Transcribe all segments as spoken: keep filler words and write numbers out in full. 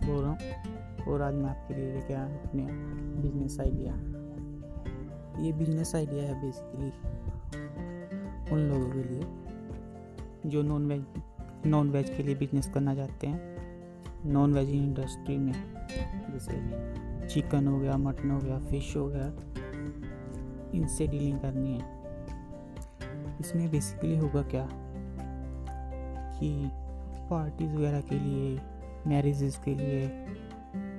Business बोल रहा हूँ और आज मैं आपके लिए लेके आया हूँ अपने बिजनेस आइडिया। ये बिजनेस आइडिया है बेसिकली उन लोगों के लिए जो नॉन वेज नॉन वेज के लिए बिजनेस करना चाहते हैं। नॉन वेज इंडस्ट्री में जैसे चिकन हो गया, मटन हो गया, फिश हो गया, इनसे डीलिंग करनी है। इसमें बेसिकली होगा क्या कि पार्टीज़ वगैरह के लिए, मैरिजेस के लिए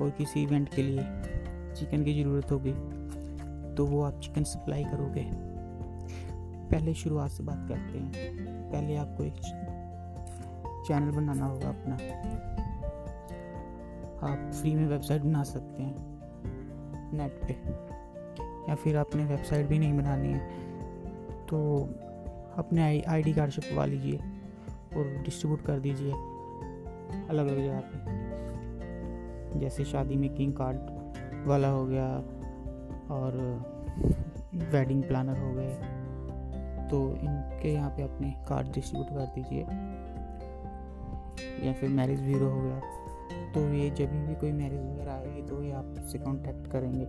और किसी इवेंट के लिए चिकन की ज़रूरत होगी तो वो आप चिकन सप्लाई करोगे। पहले शुरुआत से बात करते हैं। पहले आपको एक चैनल बनाना होगा अपना। आप फ्री में वेबसाइट बना सकते हैं नेट पे, या फिर आपने वेबसाइट भी नहीं बनानी है तो अपने आईडी कार्ड छपवा लीजिए और डिस्ट्रीब्यूट कर दीजिए अलग अलग जगह पे। जैसे शादी में किंग कार्ड वाला हो गया और वेडिंग प्लानर हो गए, तो इनके यहाँ पे अपने कार्ड डिस्ट्रीब्यूट कर दीजिए। या फिर मैरिज ब्यूरो हो गया, तो ये जब भी कोई मैरिज वगैरह आएगी तो ये आपसे कॉन्टेक्ट करेंगे,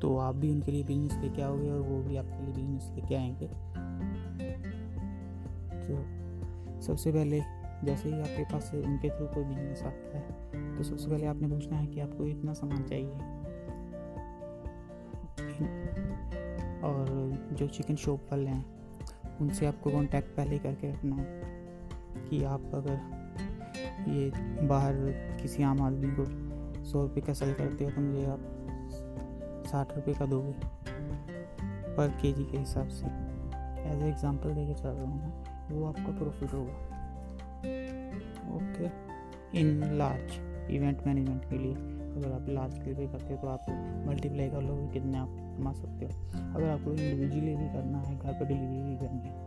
तो आप भी उनके लिए बिजनेस लेके आओगे और वो भी आपके लिए बिजनेस लेके आएंगे। तो सबसे पहले जैसे ही आपके पास उनके थ्रू कोई बिजनेस आता है तो सबसे पहले आपने पूछना है कि आपको इतना सामान चाहिए। और जो चिकन शॉप वाले हैं उनसे आपको कॉन्टैक्ट पहले करके रखना है कि आप अगर ये बाहर किसी आम आदमी को सौ रुपये का सेल करते हो तो मुझे आप साठ रुपये का दोगे पर केजी के हिसाब से। एज ए एग्ज़ाम्पल देके चल रहा हूँ मैं, वो आपका प्रॉफिट होगा। Okay, in large event management के लिए अगर आप लार्ज स्केल पे करते हो तो आप मल्टीप्लाई कर लोगे कितने आप कमा सकते हो। अगर आपको इंडिविजुअली भी करना है, घर पर डिलीवरी भी करनी है,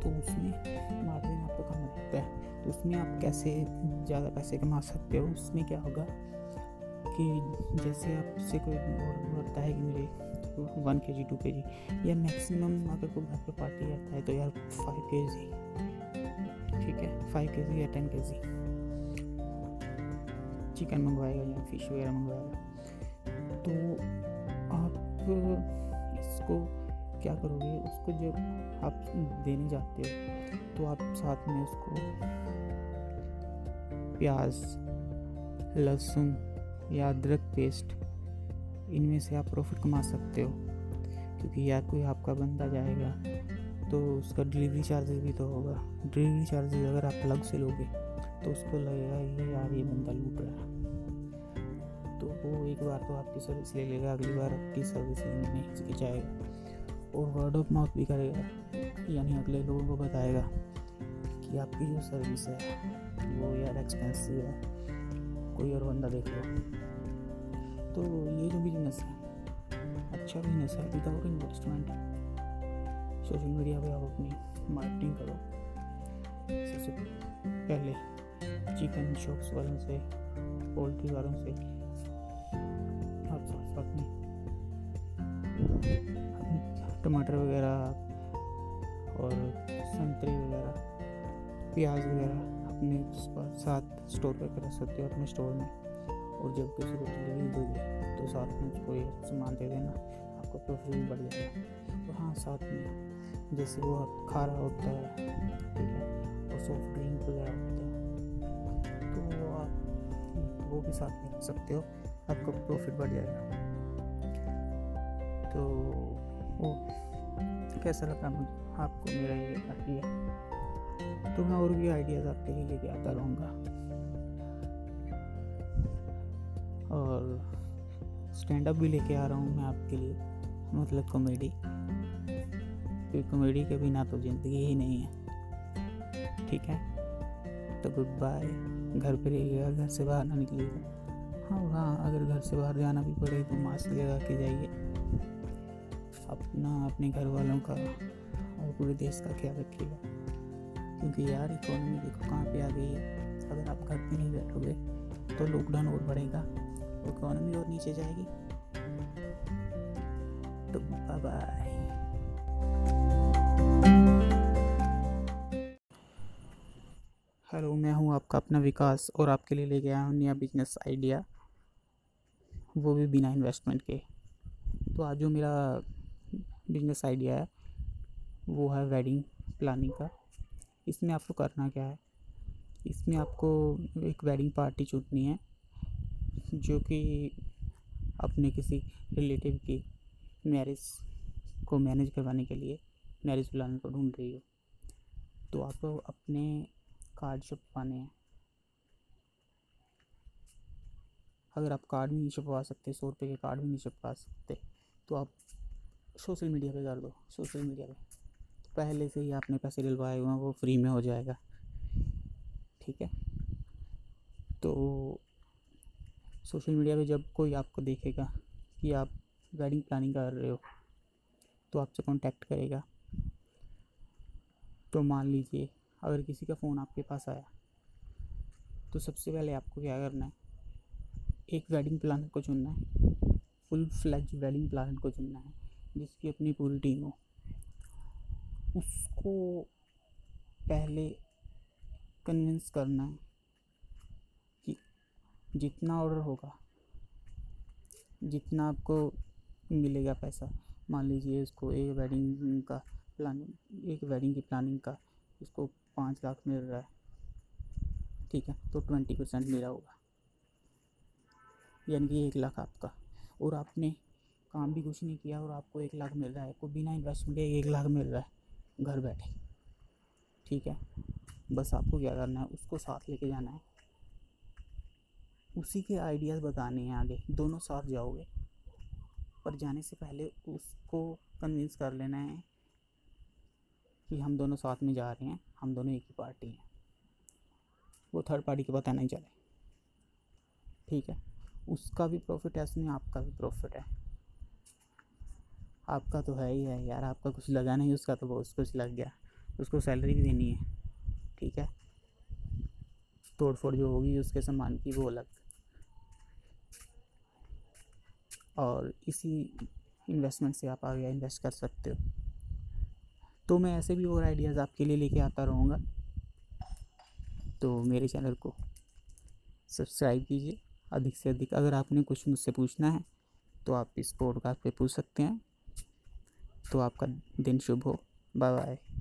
तो उसमें मार्जिन आपको कम रहता है। तो उसमें आप कैसे ज़्यादा पैसे कमा सकते हो? उसमें क्या होगा कि जैसे आपसे कोई बोलता है कि मुझे वन के जी टू के जी या मैक्सिमम अगर कोई घर पर पार्टी रहता है तो यार फाइव के जी ठीक है, फाइव के जी या टेन के जी चिकन मंगवाएगा या फिश वगैरह मंगवाएगा। तो आप इसको क्या करोगे, उसको जब आप देने जाते हो तो आप साथ में उसको प्याज, लहसुन या अदरक पेस्ट, इनमें से आप प्रॉफिट कमा सकते हो। क्योंकि यार कोई आपका बंदा जाएगा तो उसका डिलीवरी चार्जेस भी तो होगा। डिलीवरी चार्जेस अगर आप अलग से लोगे तो उसको लगेगा ये यार ये बंदा लूट रहा है, तो वो एक बार तो आपकी सर्विस ले लेगा, अगली बार आपकी सर्विस लेने नहीं हिचकिचाएगा और वर्ड ऑफ माउथ भी करेगा, यानी अगले लोगों को बताएगा कि आपकी जो सर्विस है वो यार एक्सपेंसिव है, कोई और बंदा देख लो। तो ये जो बिजनेस है अच्छा बिजनेस है, विदाउट इन्वेस्टमेंट। सोशल मीडिया पे आप अपनी मार्केटिंग करो। सबसे पहले चिकन शॉप्स वालों से, पोल्ट्री वालों से आप साथ साथ में टमाटर वगैरह और संतरे वगैरह, प्याज वगैरह अपने साथ स्टोर करके रख सकते हो अपने स्टोर में। और जब किसी को डिलीवरी दोगे तो साथ में उसको ये सामान दे देना, आपका प्रॉफिट भी बढ़ जाएगा। और हाँ, साथ में जैसे वो खा रहा होता है ठीक है, और सॉफ्ट ड्रिंक वगैरह होता है तो वो आप वो भी साथ में रख सकते हो, आपका प्रॉफिट बढ़ जाएगा। तो वो कैसा लगा मुझे आपको मेरा ये आइडिया? तो मैं और भी आइडियाज़ आपके लिए लेके आता रहूँगा। और स्टैंड अप भी लेके आ रहा हूँ मैं आपके लिए, मतलब कॉमेडी। कॉमेडी के बिना तो ज़िंदगी ही नहीं है। ठीक है, तो गुड बाय। घर पर रहिएगा, घर से बाहर ना निकलिएगा। हाँ हाँ अगर घर से बाहर जाना भी पड़े तो मास्क लगा के जाइए। अपना, अपने घर वालों का और पूरे देश का ख्याल रखिएगा, क्योंकि यार इकोनॉमी देखो कहाँ पे आ गई है। अगर आप घर पे नहीं बैठोगे तो लॉकडाउन और बढ़ेगा, इकोनॉमी और नीचे जाएगी। तो बाय बाय। हेलो, मैं हूं आपका अपना विकास और आपके लिए लेके आया हूं नया बिजनेस आइडिया, वो भी बिना इन्वेस्टमेंट के। तो आज जो मेरा बिजनेस आइडिया है वो है वेडिंग प्लानिंग का। इसमें आपको करना क्या है, इसमें आपको एक वेडिंग पार्टी चुननी है जो कि अपने किसी रिलेटिव की मैरिज को मैनेज करवाने के लिए मैरिज प्लानर को ढूंढ रही हो। तो आपको अपने कार्ड छपवाने हैं। अगर आप कार्ड भी नहीं छपवा सकते, सौ रुपये के कार्ड भी नहीं छपवा सकते, तो आप सोशल मीडिया पे कर दो। सोशल मीडिया पे पहले से ही आपने पैसे डलवाए हुए हैं, वो फ्री में हो जाएगा। ठीक है, तो सोशल मीडिया पे जब कोई आपको देखेगा कि आप वेडिंग प्लानिंग कर रहे हो तो आपसे कांटेक्ट करेगा। तो मान लीजिए अगर किसी का फ़ोन आपके पास आया तो सबसे पहले आपको क्या करना है, एक वेडिंग प्लानर को चुनना है, फुल फ्लैज वेडिंग प्लानर को चुनना है जिसकी अपनी पूरी टीम हो। उसको पहले कन्विंस करना है कि जितना ऑर्डर होगा, जितना आपको मिलेगा पैसा, मान लीजिए उसको एक वेडिंग का प्लानिंग एक वेडिंग की प्लानिंग का उसको पाँच लाख मिल रहा है, ठीक है, तो ट्वेंटी परसेंट मेरा होगा, यानी कि एक लाख आपका। और आपने काम भी कुछ नहीं किया और आपको एक लाख मिल रहा है, आपको बिना इन्वेस्टमेंट के एक लाख मिल रहा है घर बैठे। ठीक है, बस आपको क्या करना है, उसको साथ लेके जाना है, उसी के आइडियाज़ बताने हैं आगे। दोनों साथ जाओगे, पर जाने से पहले उसको कन्विंस कर लेना है कि हम दोनों साथ में जा रहे हैं, हम दोनों एक ही पार्टी हैं। वो थर्ड पार्टी के पता नहीं चले। ठीक है, उसका भी प्रॉफिट है उसमें, आपका भी प्रॉफिट है। आपका तो है ही है यार, आपका कुछ लगा नहीं, उसका तो बहुत कुछ लग गया, उसको सैलरी भी देनी है। ठीक है, तोड़ फोड़ जो होगी उसके सामान की वो अलग। और इसी इन्वेस्टमेंट से आप आगे इन्वेस्ट कर सकते हो। तो मैं ऐसे भी और आइडियाज़ आपके लिए लेके आता रहूँगा। तो मेरे चैनल को सब्सक्राइब कीजिए अधिक से अधिक। अगर आपने कुछ मुझसे पूछना है तो आप इस पॉडकास्ट पे पूछ सकते हैं। तो आपका दिन शुभ हो। Bye bye.